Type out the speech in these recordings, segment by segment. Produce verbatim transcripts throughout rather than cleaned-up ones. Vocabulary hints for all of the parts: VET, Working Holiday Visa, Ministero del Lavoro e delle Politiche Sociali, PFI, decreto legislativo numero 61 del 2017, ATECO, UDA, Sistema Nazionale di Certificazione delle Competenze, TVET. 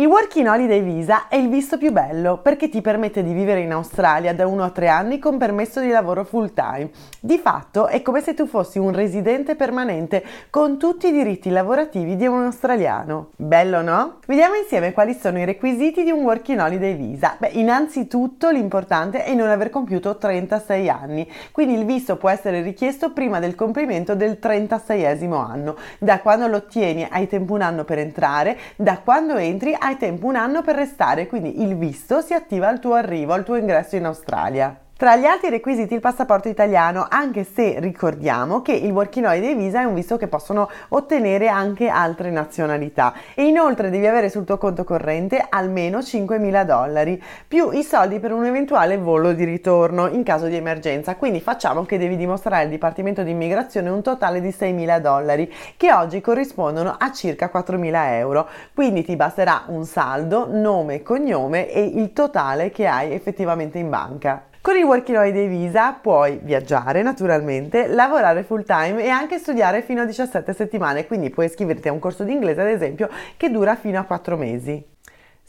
Il Working Holiday Visa è il visto più bello perché ti permette di vivere in Australia da uno a tre anni con permesso di lavoro full time. Di fatto è come se tu fossi un residente permanente con tutti i diritti lavorativi di un australiano. Bello, no? Vediamo insieme quali sono i requisiti di un Working Holiday Visa. Beh, innanzitutto l'importante è non aver compiuto trentasei anni, quindi il visto può essere richiesto prima del compimento del trentaseiesimo anno, da quando lo ottieni hai tempo un anno per entrare, da quando entri hai Hai tempo un anno per restare, quindi il visto si attiva al tuo arrivo, al tuo ingresso in Australia. Tra gli altri requisiti il passaporto italiano, anche se ricordiamo che il Working Holiday Visa è un visto che possono ottenere anche altre nazionalità, e inoltre devi avere sul tuo conto corrente almeno cinquemila dollari più i soldi per un eventuale volo di ritorno in caso di emergenza, quindi facciamo che devi dimostrare al Dipartimento di Immigrazione un totale di seimila dollari che oggi corrispondono a circa quattromila euro, quindi ti basterà un saldo, nome, cognome e il totale che hai effettivamente in banca. Con il Working Holiday Visa puoi viaggiare naturalmente, lavorare full time e anche studiare fino a diciassette settimane, quindi puoi iscriverti a un corso di inglese ad esempio che dura fino a quattro mesi.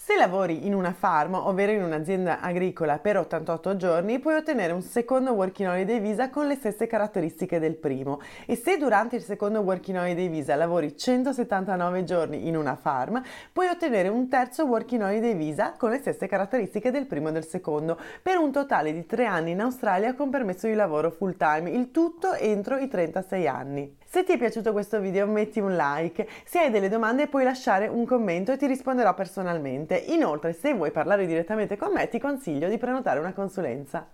Se lavori in una farm, ovvero in un'azienda agricola, per ottantotto giorni, puoi ottenere un secondo Working Holiday Visa con le stesse caratteristiche del primo. E se durante il secondo Working Holiday Visa lavori centosettantanove giorni in una farm, puoi ottenere un terzo Working Holiday Visa con le stesse caratteristiche del primo e del secondo, per un totale di tre anni in Australia con permesso di lavoro full time, il tutto entro i trentasei anni. Se ti è piaciuto questo video metti un like, se hai delle domande puoi lasciare un commento e ti risponderò personalmente. Inoltre, se vuoi parlare direttamente con me, ti consiglio di prenotare una consulenza.